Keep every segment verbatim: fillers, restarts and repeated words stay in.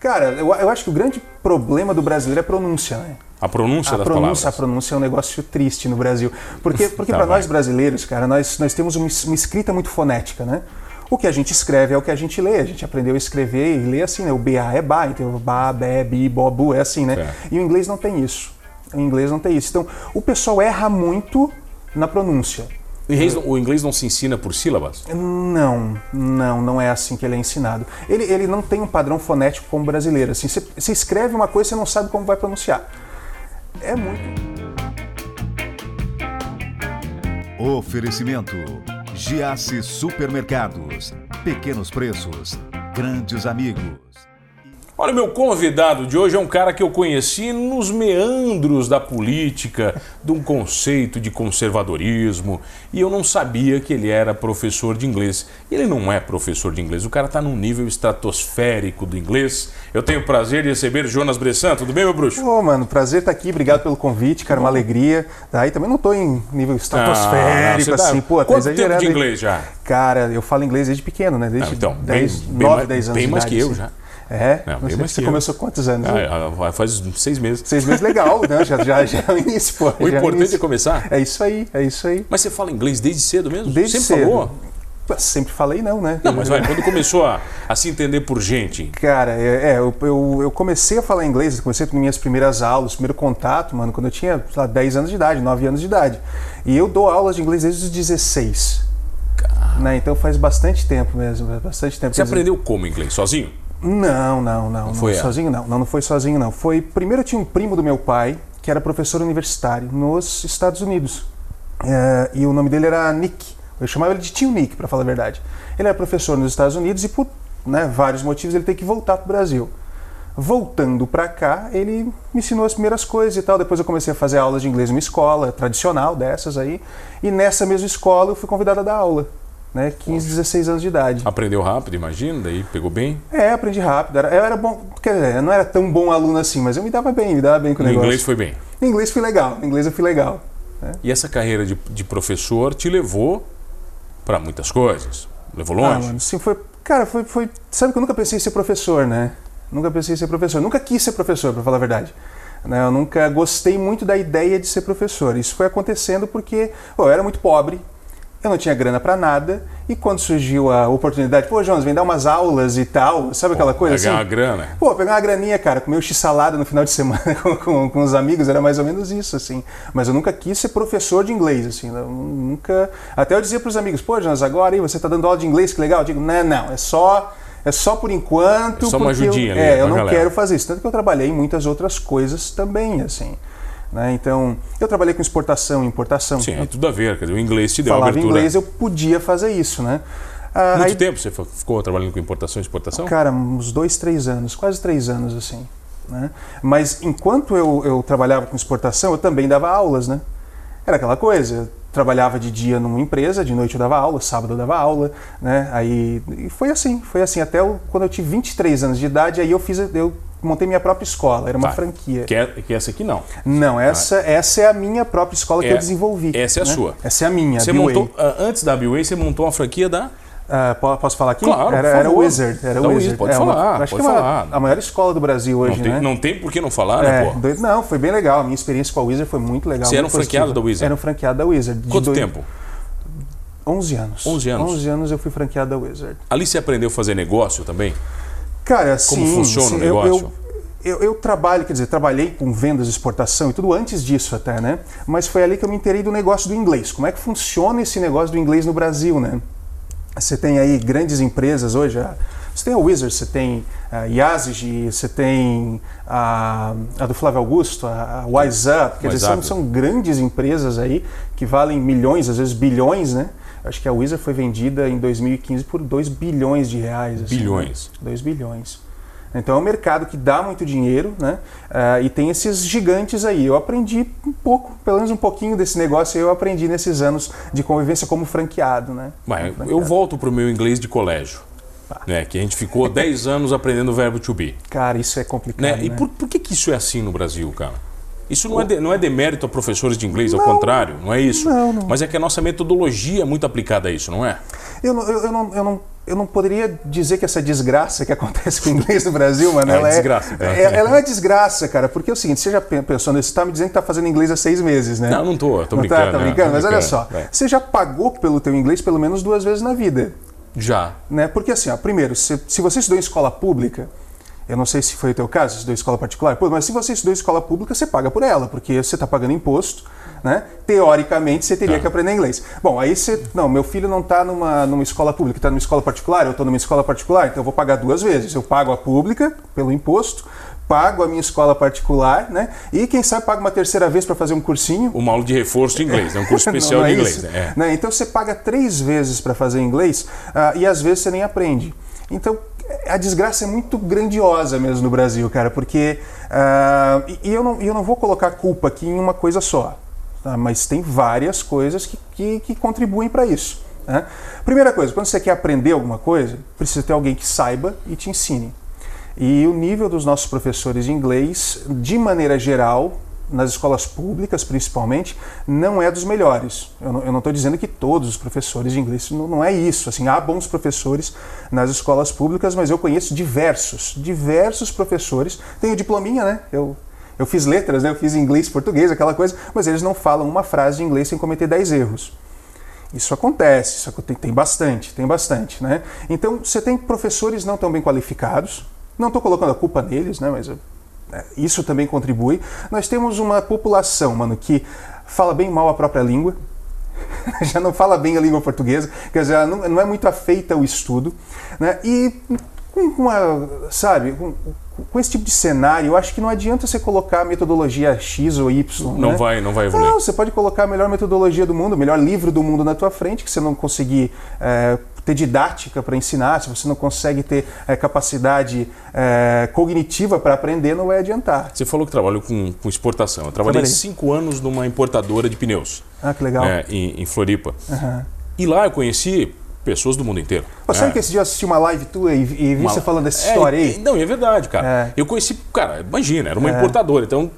Cara, eu, eu acho que o grande problema do brasileiro é a pronúncia, né? A pronúncia a das pronúncia, palavras. A pronúncia é um negócio triste no Brasil. Porque, porque tá, para nós brasileiros, cara, nós, nós temos uma, uma escrita muito fonética, né? O que a gente escreve é o que a gente lê. A gente aprendeu a escrever e ler assim, né? O B A é ba, então ba, be, bi, bo, bu, é assim, né? Certo. E o inglês não tem isso. O inglês não tem isso. Então, o pessoal erra muito na pronúncia. O inglês, o inglês não se ensina por sílabas? Não, não, não é assim que ele é ensinado. Ele, ele não tem um padrão fonético como o brasileiro. Assim, você, você escreve uma coisa e você não sabe como vai pronunciar. É muito. Oferecimento: Giassi Supermercados. Pequenos preços, grandes amigos. Olha, meu convidado de hoje é um cara que eu conheci nos meandros da política, de um conceito de conservadorismo, e eu não sabia que ele era professor de inglês. Ele não é professor de inglês, o cara está num nível estratosférico do inglês. Eu tenho o prazer de receber Jonas Bressan. Tudo bem, meu bruxo? Ô, oh, mano, prazer estar aqui, obrigado pelo convite, cara, uma alegria. Daí também não estou em nível estratosférico, ah, assim, dá... pô, até quanto tempo de inglês já? Cara, eu falo inglês desde pequeno, né? Desde nove, dez anos. Bem mais que eu já. É, não, não sei que você eu. começou há quantos anos? Ah, né? Faz seis meses. Seis meses, legal, né? Já, já, já é o início, pô. O já importante é, é começar. É isso aí, é isso aí. Mas você fala inglês desde cedo mesmo? Desde Sempre cedo. falou? Sempre falei não, né? Não, mas vai, quando começou a, a se entender por gente? Cara, é, é eu, eu, eu comecei a falar inglês, comecei com minhas primeiras aulas, primeiro contato, mano, quando eu tinha, sei lá, dez anos de idade, nove anos de idade. E eu dou aulas de inglês desde os dezesseis. Caramba. Né? Então faz bastante tempo mesmo, bastante tempo. Você mesmo. aprendeu como inglês? Sozinho? Não, não, não. Não foi sozinho, não. Não, não foi sozinho, não. Foi, primeiro eu tinha um primo do meu pai, que era professor universitário nos Estados Unidos. É, e o nome dele era Nick. Eu chamava ele de tio Nick, para falar a verdade. Ele era professor nos Estados Unidos e por né, vários motivos ele teve que voltar para o Brasil. Voltando para cá, ele me ensinou as primeiras coisas e tal. Depois eu comecei a fazer aulas de inglês numa escola tradicional dessas aí. E nessa mesma escola eu fui convidado a dar aula. Né, quinze, dezesseis anos de idade. Aprendeu rápido, imagina, daí pegou bem? É, aprendi rápido. Era, eu era bom, quer dizer, eu não era tão bom aluno assim, mas eu me dava bem, me dava bem com o no negócio. Inglês foi bem? Em inglês foi legal, em inglês eu fui legal. Né? E essa carreira de, de professor te levou para muitas coisas? Levou longe? Ah, mano, sim, foi, cara, foi, foi... Sabe que eu nunca pensei em ser professor, né? Nunca pensei em ser professor, nunca quis ser professor, para falar a verdade. Eu nunca gostei muito da ideia de ser professor. Isso foi acontecendo porque oh, eu era muito pobre. Eu não tinha grana pra nada, e quando surgiu a oportunidade, pô, Jonas, vem dar umas aulas e tal, sabe aquela pô, coisa pegar assim? Pegar uma grana. Pô, pegar uma graninha, cara, comer o x-salada no final de semana com, com, com os amigos, era mais ou menos isso, assim. Mas eu nunca quis ser professor de inglês, assim, eu nunca... Até eu dizia pros amigos, pô, Jonas, agora aí você tá dando aula de inglês, que legal. Eu digo, não, não, é só... É só por enquanto... É só uma ajudinha, né? É, eu não galera. quero fazer isso. Tanto que eu trabalhei em muitas outras coisas também, assim. Né? Então, eu trabalhei com exportação e importação. Sim, é tudo a ver, quer dizer, o inglês te deu Falava abertura. Falava inglês, eu podia fazer isso, né? Ah, Muito aí... tempo você ficou trabalhando com importação e exportação? Cara, uns dois, três anos, quase três anos, assim. Né? Mas enquanto eu, eu trabalhava com exportação, eu também dava aulas, né? Era aquela coisa, eu trabalhava de dia numa empresa, de noite eu dava aula, sábado eu dava aula, né? Aí, e foi assim, foi assim, até eu, quando eu tive vinte e três anos de idade, aí eu fiz... Eu, montei minha própria escola, era uma tá. franquia. Que, é, que essa aqui não. Não, essa, ah. essa é a minha própria escola é, que eu desenvolvi. Essa é né? a sua. Essa é a minha, você a montou uh, antes da B-Way, você montou uma franquia da... Uh, posso falar aqui? Claro, era, era o Wizard. Era o Wizard. Pode é, falar, uma, acho pode que é falar. Uma, a maior escola do Brasil hoje, não tem, né? Não tem por que não falar, é, né, pô? Doido, não, foi bem legal. A minha experiência com a Wizard foi muito legal. Você muito era um franqueado positiva. da Wizard? Era um franqueado da Wizard. Quanto dois... tempo? onze anos. onze anos? onze anos eu fui franqueado da Wizard. Ali você aprendeu a fazer negócio também? Cara, Como sim, funciona sim, o negócio? Eu, eu, eu, eu trabalho, quer dizer, trabalhei com vendas, exportação e tudo antes disso até, né? Mas foi ali que eu me inteirei do negócio do inglês. Como é que funciona esse negócio do inglês no Brasil, né? Você tem aí grandes empresas hoje. Você tem a Wizard, você tem a Yázigi, você tem a, a do Flávio Augusto, a Wise Up. Quer dizer, são, são grandes empresas aí que valem milhões, às vezes bilhões, né? Acho que a Wizard foi vendida em dois mil e quinze por dois bilhões de reais. Assim, bilhões. Né? dois bilhões. Então é um mercado que dá muito dinheiro, né? Uh, e tem esses gigantes aí. Eu aprendi um pouco, pelo menos um pouquinho desse negócio, eu aprendi nesses anos de convivência como franqueado, né? Mas como franqueado. Eu volto para o meu inglês de colégio. Ah. Né? Que a gente ficou dez anos aprendendo o verbo to be. Cara, isso é complicado. Né? Né? E por, por que, que isso é assim no Brasil, cara? Isso não é, de, não é demérito a professores de inglês, não, ao contrário, não é isso? Não, não. Mas é que a nossa metodologia é muito aplicada a isso, não é? Eu não, eu, eu não, eu não eu não poderia dizer que essa desgraça que acontece com o inglês no Brasil, mano, é ela, desgraça, é, é, ela é uma desgraça, cara, porque é o seguinte, você já pensou nisso, você tá me dizendo que tá fazendo inglês há seis meses, né? Não, não tô, tô não brincando. Tá, tá brincando, não, mas brincando, olha só, é. Você já pagou pelo teu inglês pelo menos duas vezes na vida. Já. Né? Porque assim, ó, primeiro, se, se você estudou em escola pública, eu não sei se foi o teu caso, se estudou em escola particular, pô, mas se você estudou em escola pública, você paga por ela, porque você está pagando imposto, né? Teoricamente, você teria ah. que aprender inglês. Bom, aí você... Não, meu filho não está numa, numa escola pública, está numa escola particular, eu estou numa escola particular, então eu vou pagar duas vezes. Eu pago a pública, pelo imposto, pago a minha escola particular, né? E quem sabe paga uma terceira vez para fazer um cursinho. Uma aula de reforço de inglês, é um curso especial não, não é de inglês. É. Né? Então você paga três vezes para fazer inglês uh, e às vezes você nem aprende. Então... a desgraça é muito grandiosa mesmo no Brasil, cara, porque... Uh, e eu não, eu não vou colocar a culpa aqui em uma coisa só, tá? Mas tem várias coisas que, que, que contribuem para isso. Né? Primeira coisa, quando você quer aprender alguma coisa, precisa ter alguém que saiba e te ensine. E o nível dos nossos professores de inglês, de maneira geral, nas escolas públicas principalmente, não é dos melhores. Eu não estou dizendo que todos os professores de inglês, não, não é isso. Assim, há bons professores nas escolas públicas, mas eu conheço diversos, diversos professores. Tenho diplominha, né? Eu, eu fiz letras, né? Eu fiz inglês, português, aquela coisa, mas eles não falam uma frase de inglês sem cometer dez erros. Isso acontece, isso tem, tem bastante, tem bastante, né? Então, você tem professores não tão bem qualificados, não estou colocando a culpa neles, né? Mas... eu, isso também contribui. Nós temos uma população, mano, que fala bem mal a própria língua, já não fala bem a língua portuguesa, quer dizer, ela não, não é muito afeita ao estudo, né? E com uma, sabe, com, com esse tipo de cenário, eu acho que não adianta você colocar a metodologia X ou Y, não, né? vai, não vai evoluir. Não, você pode colocar a melhor metodologia do mundo, o melhor livro do mundo na tua frente, que você não conseguir... É, ter didática para ensinar, se você não consegue ter é, capacidade é, cognitiva para aprender, não vai adiantar. Você falou que trabalhou com, com exportação. Eu trabalhei, trabalhei cinco anos numa importadora de pneus. Ah, que legal. Né, em, em Floripa. Uhum. E lá eu conheci pessoas do mundo inteiro. Pô, sabe é. que esse dia eu assisti uma live tua e, e vi uma... você falando dessa é, história aí? Não, é verdade, cara. É. Eu conheci, cara, imagina, era uma é. importadora, então...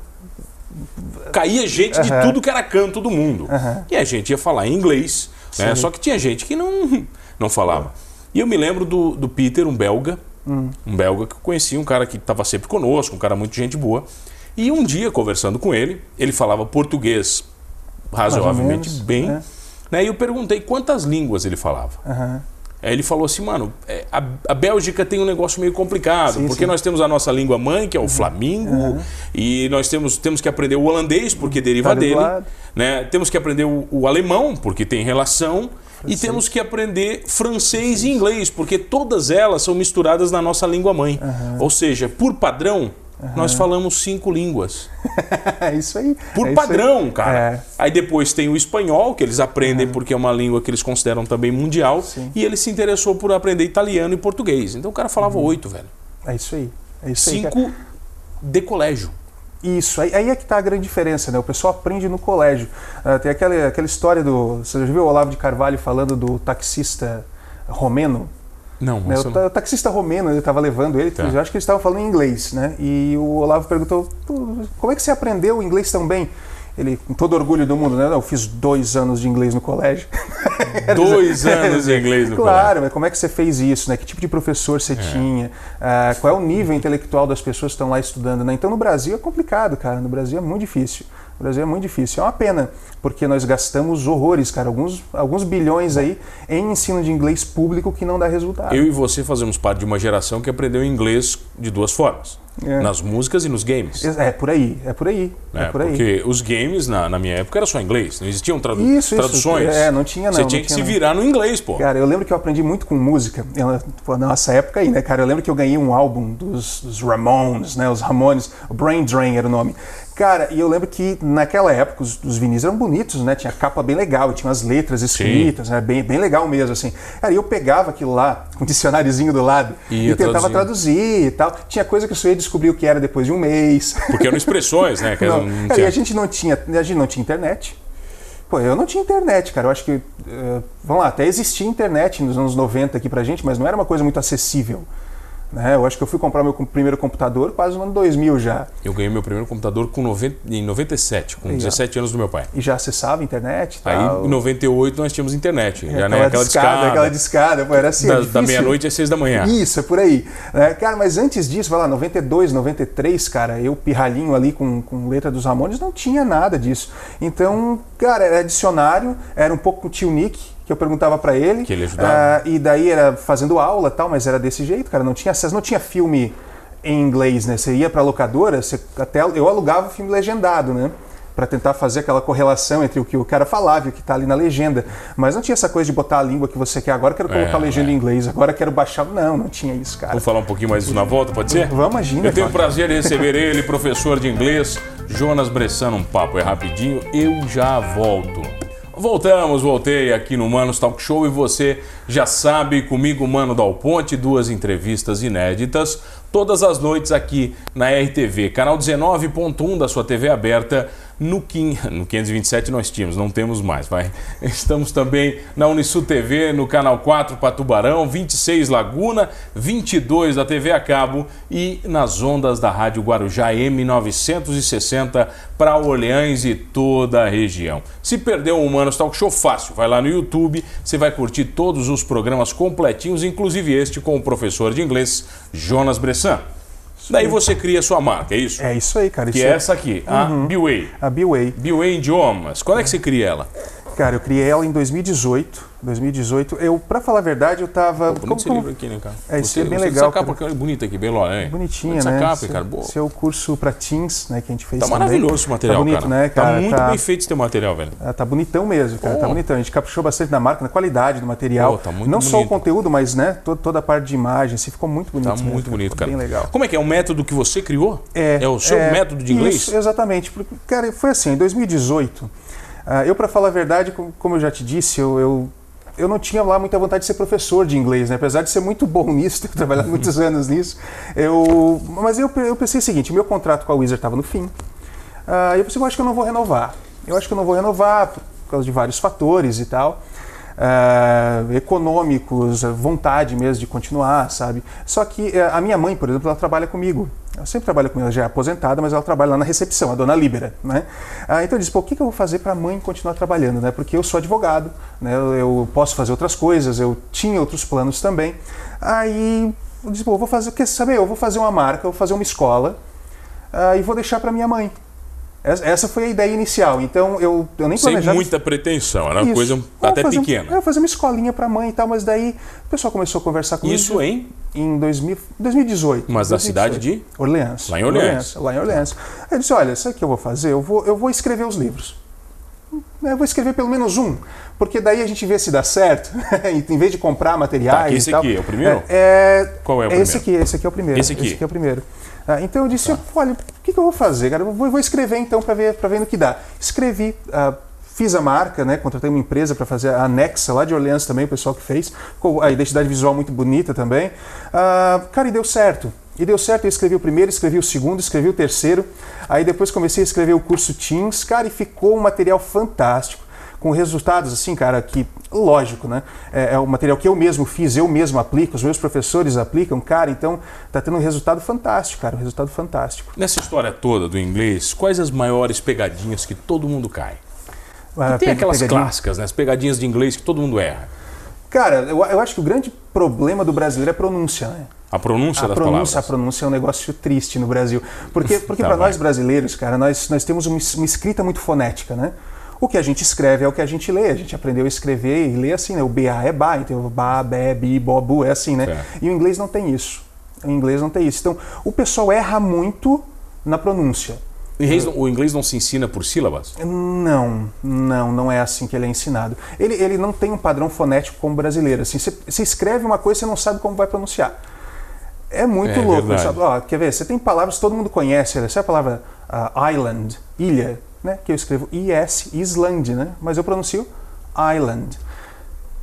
caía gente uhum. de tudo que era canto do mundo. Uhum. E a gente ia falar em inglês, né? Só que tinha gente que não... não falava. E eu me lembro do, do Peter, um belga, hum. um belga que eu conheci, um cara que estava sempre conosco, um cara muito gente boa. E um dia, conversando com ele, ele falava português razoavelmente menos, bem. É. Né? E eu perguntei quantas línguas ele falava. Uhum. Aí ele falou assim, mano, a, a Bélgica tem um negócio meio complicado, sim, porque sim. nós temos a nossa língua mãe, que é o uhum. flamingo, uhum. e nós temos, temos que aprender o holandês, porque deriva tá dele. Né? Temos que aprender o, o alemão, porque tem relação. E temos que aprender francês e inglês, porque todas elas são misturadas na nossa língua mãe. Uhum. Ou seja, por padrão, uhum. nós falamos cinco línguas. É isso aí. Por é padrão, aí. cara. É. Aí depois tem o espanhol, que eles aprendem uhum. porque é uma língua que eles consideram também mundial. Sim. E ele se interessou por aprender italiano e português. Então o cara falava uhum. oito, velho. É isso aí. É isso Cinco aí, de colégio. Isso, aí, aí é que está a grande diferença, né? O pessoal aprende no colégio. Uh, tem aquela, aquela história do... Você já viu o Olavo de Carvalho falando do taxista romeno? Não, né? o, ta, o taxista romeno, ele estava levando ele, tá. eu acho que eles estavam falando em inglês, né? E o Olavo perguntou, como é que você aprendeu inglês tão bem? Ele, com todo orgulho do mundo, né? Não, eu fiz dois anos de inglês no colégio. Dois anos de inglês no claro, colégio. Claro, mas como é que você fez isso, né? Que tipo de professor você é. tinha? Uh, qual é o nível intelectual das pessoas que estão lá estudando, né? Então no Brasil é complicado, cara. No Brasil é muito difícil. No Brasil é muito difícil. É uma pena, porque nós gastamos horrores, cara. Alguns, alguns bilhões aí em ensino de inglês público que não dá resultado. Eu e você fazemos parte de uma geração que aprendeu inglês de duas formas. É. Nas músicas e nos games. É, por aí, é por aí. É, é por aí. Porque os games, na, na minha época, era só inglês. Não existiam tradu isso, traduções. Isso, é, não tinha não. Você tinha não que tinha, se não. virar no inglês, pô. Cara, eu lembro que eu aprendi muito com música. Eu, pô, na nossa época aí, né, cara? Eu lembro que eu ganhei um álbum dos, dos Ramones, né? Os Ramones, o Brain Drain era o nome. Cara, e eu lembro que naquela época os, os vinis eram bonitos, né? Tinha capa bem legal, tinha as letras escritas, Sim. né? Bem, bem legal mesmo, assim. Cara, e eu pegava aquilo lá, com um dicionáriozinho do lado, e, e tentava traduzir e tal. Tinha coisa que eu só ia descobrir o que era depois de um mês. Porque eram expressões, né? Que não. Não tinha... E a gente não tinha, a gente não tinha internet. Pô, eu não tinha internet, cara. Eu acho que... Uh, vamos lá, até existia internet nos anos noventa aqui pra gente, mas não era uma coisa muito acessível. Né? Eu acho que eu fui comprar meu primeiro computador quase no ano dois mil já. Eu ganhei meu primeiro computador com noventa, em noventa e sete, com Exato. dezessete anos do meu pai. E já acessava a internet? Tal. Aí em noventa e oito nós tínhamos internet. É, já, né? Aquela discada. Aquela discada, pô, era assim. Da, da meia-noite às seis da manhã. Isso, é por aí. É, cara, mas antes disso, vai lá, noventa e dois, noventa e três, cara, eu pirralhinho ali com, com letra dos Ramones, não tinha nada disso. Então, cara, era dicionário, era um pouco o tio Nick, que eu perguntava pra ele, que ele ajudava. Uh, e daí era fazendo aula e tal, mas era desse jeito, cara, não tinha acesso, não tinha filme em inglês, né, você ia pra locadora, você, até eu alugava o filme legendado, né, pra tentar fazer aquela correlação entre o que o cara falava e o que tá ali na legenda, mas não tinha essa coisa de botar a língua que você quer, agora quero colocar é, a legenda é. em inglês, agora quero baixar, não, não tinha isso, cara. Vamos falar um pouquinho mais disso na volta, pode ser? Vamos, imagina. Eu tenho o prazer de receber ele, professor de inglês, Jonas Bressan, um papo é rapidinho, eu já volto. Voltamos, voltei aqui no Manos Talk Show e você já sabe, comigo, Mano Dal Ponte, duas entrevistas inéditas, todas as noites aqui na R T V, canal dezenove ponto um da sua T V aberta, no, no quinhentos e vinte e sete nós tínhamos, não temos mais, vai. Estamos também na Unisul T V, no canal quatro para Tubarão, vinte e seis Laguna, vinte e dois da T V a cabo e nas ondas da Rádio Guarujá M novecentos e sessenta para Orleans e toda a região. Se perdeu o Manos Talk Show, fácil, vai lá no YouTube, você vai curtir todos os programas completinhos, inclusive este com o professor de inglês Jonas Bressan. Daí você cria sua marca, é isso? É isso aí, cara. Que isso é, é essa aqui, a uhum. B-Way. A B-Way. B-Way Idiomas. Quando é que você cria ela? Cara, eu criei ela em dois mil e dezoito. dois mil e dezoito, eu, pra falar a verdade, eu tava... Pô, como, esse como... livro aqui, né, cara? É, isso é bem legal. Essa capa é bonita aqui, bem lá, hein? Bonitinha, essa né? Essa capa, esse, cara, boa. Esse é o curso pra teens, né, que a gente fez. Tá também. Maravilhoso o material, tá bonito, cara. Né, cara. Tá muito tá... bem feito esse teu material, velho. Ah, tá bonitão mesmo, cara, oh. tá bonitão. A gente caprichou bastante na marca, na qualidade do material. Oh, tá muito Não bonito. Só o conteúdo, mas, né, toda, toda a parte de imagem, assim, ficou muito bonito. Tá mesmo, muito bonito, cara. Bem legal. Como é que é? O método que você criou? É. É o seu é... método de inglês? Isso, exatamente. Porque, cara, foi assim, em dois mil e dezoito, eu, pra falar a verdade, como eu já te disse, eu... eu Eu não tinha lá muita vontade de ser professor de inglês, né? Apesar de ser muito bom nisso, ter trabalhado muitos anos nisso. Eu... Mas eu, eu pensei o seguinte, meu contrato com a Wizard estava no fim. Uh, eu pensei, eu acho que eu não vou renovar. Eu acho que eu não vou renovar por causa de vários fatores e tal. Uh, econômicos, vontade mesmo de continuar, sabe? Só que uh, a minha mãe, por exemplo, ela trabalha comigo. Ela sempre trabalha comigo, ela já é aposentada, mas ela trabalha lá na recepção, a dona Líbera, né? Ah, então eu disse, pô, o que eu vou fazer para a mãe continuar trabalhando, né? Porque eu sou advogado, né? Eu, eu posso fazer outras coisas, eu tinha outros planos também. Aí eu disse, pô, eu vou fazer, quer saber? Eu vou fazer uma marca, eu vou fazer uma escola ah, e vou deixar para minha mãe. Essa foi a ideia inicial, então eu, eu nem planejava... Sem muita pretensão, era uma coisa até pequena. Eu ia fazer uma escolinha para a mãe e tal, mas daí o pessoal começou a conversar comigo. Isso em? Em dois mil, dois mil e dezoito. Mas da cidade de? Orleans. Lá em Orleans. Lá em Orleans. Aí eu disse, olha, sabe o que eu vou fazer? Eu vou, eu vou escrever os livros. Eu vou escrever pelo menos um, porque daí a gente vê se dá certo, em vez de comprar materiais tá, esse e tal. Esse aqui é o primeiro? É, Qual é o primeiro? Esse aqui, esse aqui é o primeiro. Esse aqui, esse aqui é o primeiro. Ah, então eu disse, tá. olha, o que, que eu vou fazer, cara? Eu vou, vou escrever então para ver, para ver no que dá. Escrevi, ah, fiz a marca, né? Contratei uma empresa para fazer a Nexa, lá de Orleans também, o pessoal que fez. Ficou a identidade visual muito bonita também. Ah, cara, e deu certo. E deu certo, eu escrevi o primeiro, escrevi o segundo, escrevi o terceiro. Aí depois comecei a escrever o curso Teams, cara, e ficou um material fantástico. Com resultados assim, cara, que lógico, né? É, é um material que eu mesmo fiz, eu mesmo aplico, os meus professores aplicam, cara, então tá tendo um resultado fantástico, cara, um resultado fantástico. Nessa história toda do inglês, quais as maiores pegadinhas que todo mundo cai? Ah, tem aquelas pegadinha... clássicas, né? As pegadinhas de inglês que todo mundo erra. Cara, eu, eu acho que o grande problema do brasileiro é a pronúncia, né? A pronúncia a das pronúncia, palavras. A pronúncia é um negócio triste no Brasil. Porque, porque tá para nós brasileiros, cara, nós, nós temos uma, uma escrita muito fonética, né? O que a gente escreve é o que a gente lê. A gente aprendeu a escrever e ler assim, né? O B A é ba, então ba, be, bi, bo, bu, é assim, né? Certo. E o inglês não tem isso. O inglês não tem isso. Então, o pessoal erra muito na pronúncia. O inglês não se ensina por sílabas? Não, não, não é assim que ele é ensinado. Ele, ele não tem um padrão fonético como brasileiro. Assim, você, você escreve uma coisa e você não sabe como vai pronunciar. É muito é, louco. Ó, quer ver? Você tem palavras que todo mundo conhece. Essa é a palavra uh, island, ilha, né? Que eu escrevo I S, Island, né? Mas eu pronuncio island.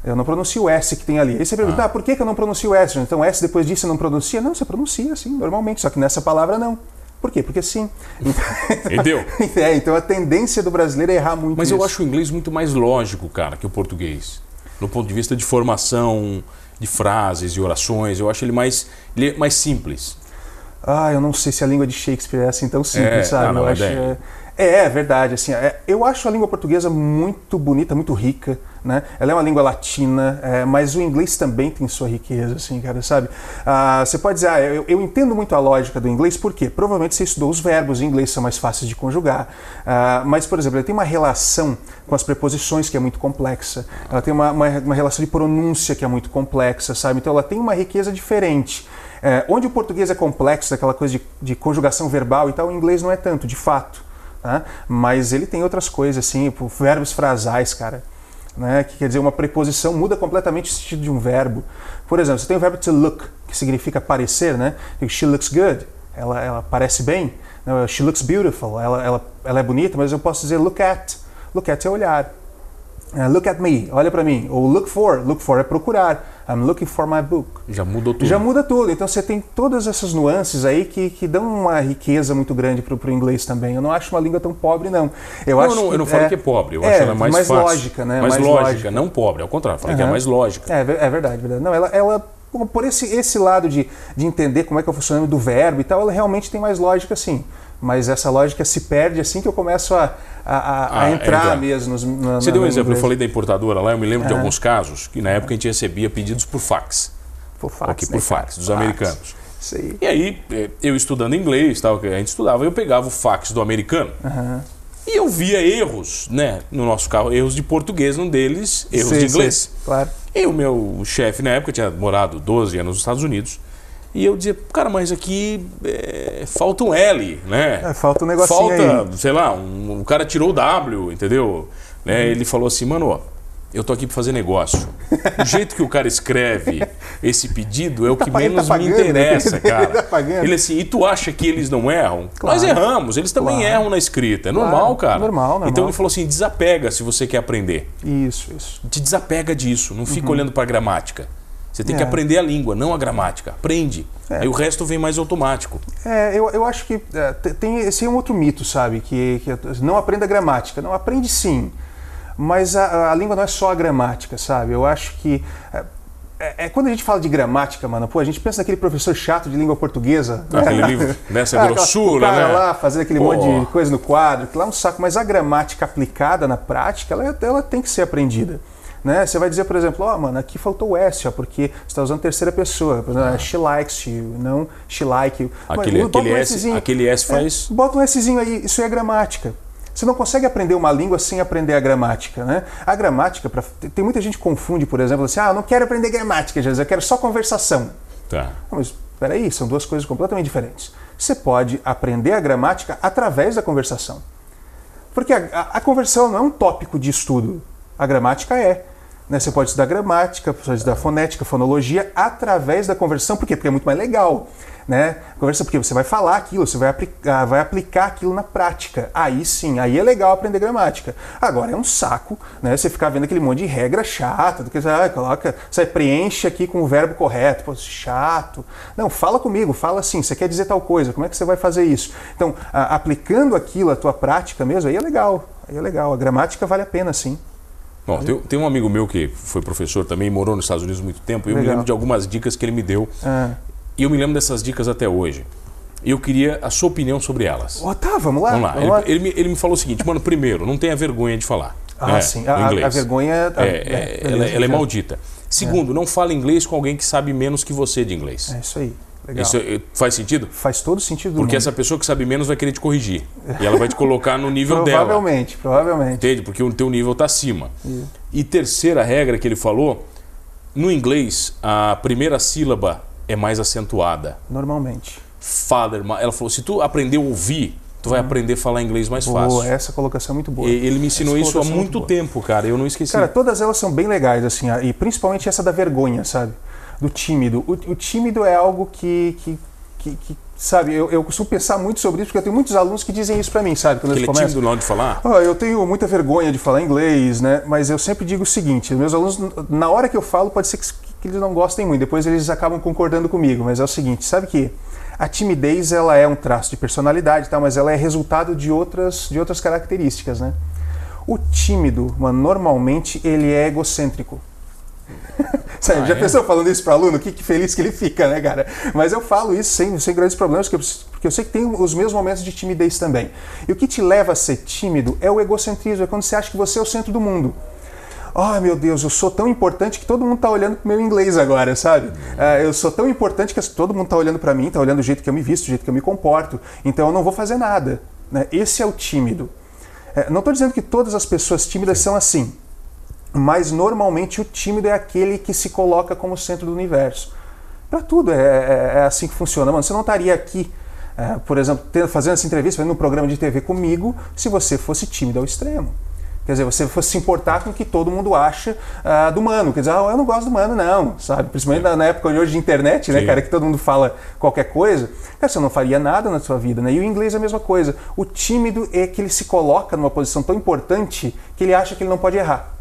Eu não pronuncio o S que tem ali. Aí você pergunta, ah. ah, por que, que eu não pronuncio o S? Então S depois disso você não pronuncia? Não, você pronuncia assim, normalmente. Só que nessa palavra não. Por quê? Porque sim. Entendeu? É, então a tendência do brasileiro é errar muito. Mas nisso. Eu acho o inglês muito mais lógico, cara, que o português. do ponto de vista de formação, de frases e orações. Eu acho ele mais, ele é mais simples. Ah, eu não sei se a língua de Shakespeare é assim tão simples, é, sabe? Ah, não, eu acho, é, é, é verdade. Assim, é, eu acho a língua portuguesa muito bonita, muito rica, né? Ela é uma língua latina, é, mas o inglês também tem sua riqueza, assim, cara, sabe? Ah, você pode dizer, ah, eu, eu entendo muito a lógica do inglês, por quê? Provavelmente você estudou os verbos, em inglês são mais fáceis de conjugar. Ah, mas, por exemplo, ele tem uma relação com as preposições que é muito complexa. Ela tem uma, uma, uma relação de pronúncia que é muito complexa, sabe? Então ela tem uma riqueza diferente. É, onde o português é complexo, aquela coisa de, de conjugação verbal e tal, o inglês não é tanto, de fato, tá? Mas ele tem outras coisas, assim, tipo, verbos frasais, cara, né? Que quer dizer, uma preposição muda completamente o sentido de um verbo. Por exemplo, você tem o verbo to look, que significa parecer, né? She looks good, ela, ela parece bem. She looks beautiful, ela, ela, ela é bonita, mas eu posso dizer look at. Look at é olhar. Uh, look at me, olha pra mim. Ou look for, look for é procurar. I'm looking for my book. Já mudou tudo. Já muda tudo. Então você tem todas essas nuances aí que, que dão uma riqueza muito grande pro, pro inglês também. Eu não acho uma língua tão pobre, não. Eu não, acho não, que, eu não falo é, que é pobre, eu é, acho ela mais, mais fácil. Lógica, né? Mais, mais lógica, lógica, não pobre, ao contrário, eu falei uhum. que é mais lógica. É, é verdade, verdade. Não, ela, ela por esse, esse lado de, de entender como é que é o funcionamento do verbo e tal, ela realmente tem mais lógica, sim. Mas essa lógica se perde assim que eu começo a, a, a, a entrar, entrar mesmo. Nos, na, Você na deu um exemplo, inglês. Eu falei da importadora lá, eu me lembro ah. de alguns casos que na época a gente recebia pedidos por fax. Por fax, Aqui, né, por fax, cara? Dos fax. Americanos. Isso aí. E aí, eu estudando inglês, tal, que a gente estudava, eu pegava o fax do americano. Aham. E eu via erros, né? No nosso carro, erros de português, um deles, erros sim, de inglês. Sim, claro. E o meu chefe, na época, tinha morado doze anos nos Estados Unidos. E eu dizia, cara, mas aqui é, falta um L, né? É, falta um negocinho Falta, aí. sei lá, um, um cara tirou o W, entendeu? Né? Hum. Ele falou assim, mano, ó, eu tô aqui pra fazer negócio. O jeito que o cara escreve esse pedido é o que tá, menos tá pagando, me interessa, cara. Tá ele assim, e tu acha que eles não erram? Claro. Nós erramos, eles também claro. erram na escrita. É normal, claro. cara. Normal, normal. Então ele falou assim, desapega se você quer aprender. Isso, isso. Te desapega disso, não fica uhum. olhando pra gramática. Você tem é. que aprender a língua, não a gramática. Aprende. É. Aí o resto vem mais automático. É, eu, eu acho que é, tem esse é um outro mito, sabe? Que, que não aprenda a gramática. Não, aprende sim. Mas a, a língua não é só a gramática, sabe? Eu acho que... É, é, é, quando a gente fala de gramática, mano, pô, a gente pensa naquele professor chato de língua portuguesa. Né? Aquele livro nessa ah, grossura, aquela, o cara né? lá fazendo aquele pô. monte de coisa no quadro, que lá é um saco. Mas a gramática aplicada na prática, ela, ela tem que ser aprendida. Né? Você vai dizer, por exemplo, ó, oh, mano, aqui faltou o S, ó, porque você está usando terceira pessoa. Por exemplo, ah. she likes you, não she like you. Aquele, Mas, aquele, um S, aquele S faz... É, bota um Szinho aí, isso é gramática. Você não consegue aprender uma língua sem aprender a gramática, né? A gramática, pra... tem muita gente que confunde, por exemplo, assim, ah, eu não quero aprender gramática, eu quero só conversação. Tá. Não, mas peraí, são duas coisas completamente diferentes. Você pode aprender a gramática através da conversação. Porque a, a, a conversação não é um tópico de estudo. A gramática é. Né? Você pode estudar gramática, pode estudar fonética, fonologia, através da conversão. Por quê? Porque é muito mais legal. Né? Conversa porque você vai falar aquilo, você vai aplicar, vai aplicar aquilo na prática. Aí sim, aí é legal aprender gramática. Agora é um saco, né? Você ficar vendo aquele monte de regra chata, do que você, ah, coloca, você preenche aqui com o verbo correto. Pô, chato. Não, fala comigo, fala assim, você quer dizer tal coisa, como é que você vai fazer isso? Então, a, aplicando aquilo à tua prática mesmo, aí é legal. Aí é legal. A gramática vale a pena, sim. Bom, tem, tem um amigo meu que foi professor também, morou nos Estados Unidos muito tempo, e eu Legal. me lembro de algumas dicas que ele me deu. Ah. E eu me lembro dessas dicas até hoje. E eu queria a sua opinião sobre elas. Oh, tá, vamos lá. Vamos lá. Vamos lá. Ele, ele, me, ele me falou o seguinte, mano, primeiro, não tenha vergonha de falar. Ah, né, sim. A, a vergonha... A, é, é, beleza, ela, ela é maldita. Segundo, é. não fale inglês com alguém que sabe menos que você de inglês. É isso aí. Legal. Isso faz sentido? Faz todo sentido. Porque mundo. essa pessoa que sabe menos vai querer te corrigir. E ela vai te colocar no nível provavelmente, dela. Provavelmente, provavelmente. Entende? Porque o teu nível está acima. Yeah. E terceira regra que ele falou, no inglês, a primeira sílaba é mais acentuada. Normalmente. Father, ela falou, se tu aprender a ouvir, tu vai aprender a falar inglês mais boa, fácil. Essa colocação é muito boa. Ele me ensinou isso há muito tempo, cara. Eu não esqueci. Cara, todas elas são bem legais, assim. E principalmente essa da vergonha, sabe? Do tímido. O, o tímido é algo que, que, que, que sabe, eu, eu costumo pensar muito sobre isso, porque eu tenho muitos alunos que dizem isso pra mim, sabe? Quando eles começam, é tímido na hora de falar? Oh, eu tenho muita vergonha de falar inglês, né? Mas eu sempre digo o seguinte, meus alunos, na hora que eu falo, pode ser que, que eles não gostem muito, depois eles acabam concordando comigo, mas é o seguinte, sabe que a timidez, ela é um traço de personalidade, tá? Mas ela é resultado de outras, de outras características, né? O tímido, mano, normalmente, ele é egocêntrico. Sério, ah, já é? Pensou falando isso para aluno? Que, que feliz que ele fica, né, cara? Mas eu falo isso sem, sem grandes problemas, porque eu, porque eu sei que tem os meus momentos de timidez também. E o que te leva a ser tímido é o egocentrismo, é quando você acha que você é o centro do mundo. Ah, oh, meu Deus, eu sou tão importante que todo mundo tá olhando pro meu inglês agora, sabe? Uh, eu sou tão importante que todo mundo tá olhando para mim, tá olhando o jeito que eu me visto, o jeito que eu me comporto, então eu não vou fazer nada, né? Esse é o tímido. Uh, não tô dizendo que todas as pessoas tímidas são assim, mas normalmente o tímido é aquele que se coloca como centro do universo. Para tudo é, é, é assim que funciona, mano. Você não estaria aqui, uh, por exemplo, tendo, fazendo essa entrevista, fazendo um programa de T V comigo, se você fosse tímido ao extremo. Quer dizer, você fosse se importar com o que todo mundo acha uh, do mano. Quer dizer, ah, eu não gosto do mano, não, sabe? Principalmente na, na época de hoje de internet, né, Sim. cara? Que todo mundo fala qualquer coisa. Cara, você não faria nada na sua vida, né? E o inglês é a mesma coisa. O tímido é que ele se coloca numa posição tão importante que ele acha que ele não pode errar.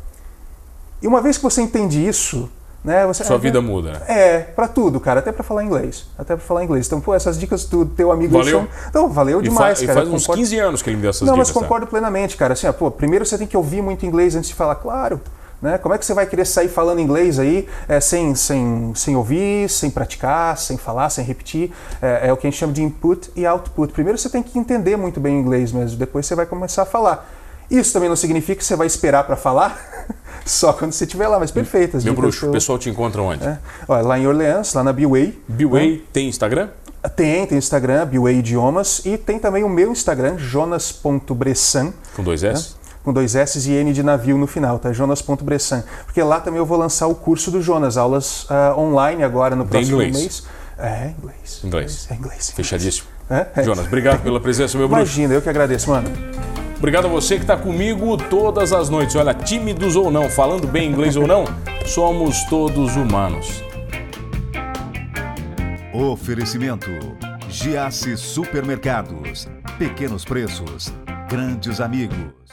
E uma vez que você entende isso... Né, você, sua é, vida muda, né? É, pra tudo, cara. Até pra falar inglês. Até pra falar inglês. Então, pô, essas dicas do teu amigo... Valeu. São... Então, valeu demais, e fa cara. E faz uns concordo... quinze anos que ele me deu essas Não, dicas. Não, mas concordo tá? plenamente, cara. Assim, ó, pô, primeiro você tem que ouvir muito inglês antes de falar, claro. Né? Como é que você vai querer sair falando inglês aí é, sem, sem, sem ouvir, sem praticar, sem falar, sem repetir? É, é o que a gente chama de input e output. Primeiro você tem que entender muito bem o inglês mesmo. Depois você vai começar a falar. Isso também não significa que você vai esperar pra falar... Só quando você estiver lá, mas perfeitas. Meu bruxo, o pessoal te encontra onde? É. Olha, lá em Orleans, lá na B-Way. B-Way ah. tem Instagram? Tem, tem Instagram, B-Way Idiomas. E tem também o meu Instagram, jonas ponto bressan. Com dois S? Tá? Com dois S e N de navio no final, tá? jonas ponto bressan. Porque lá também eu vou lançar o curso do Jonas, aulas uh, online agora no tem próximo inglês. mês. É, inglês. Inglês. É inglês. Fechadíssimo. É? É. Jonas, obrigado pela presença, meu bruxo. Imagina, eu que agradeço, mano. Obrigado a você que está comigo todas as noites. Olha, tímidos ou não, falando bem inglês ou não, somos todos humanos. Oferecimento: Giassi Supermercados. Pequenos preços, grandes amigos.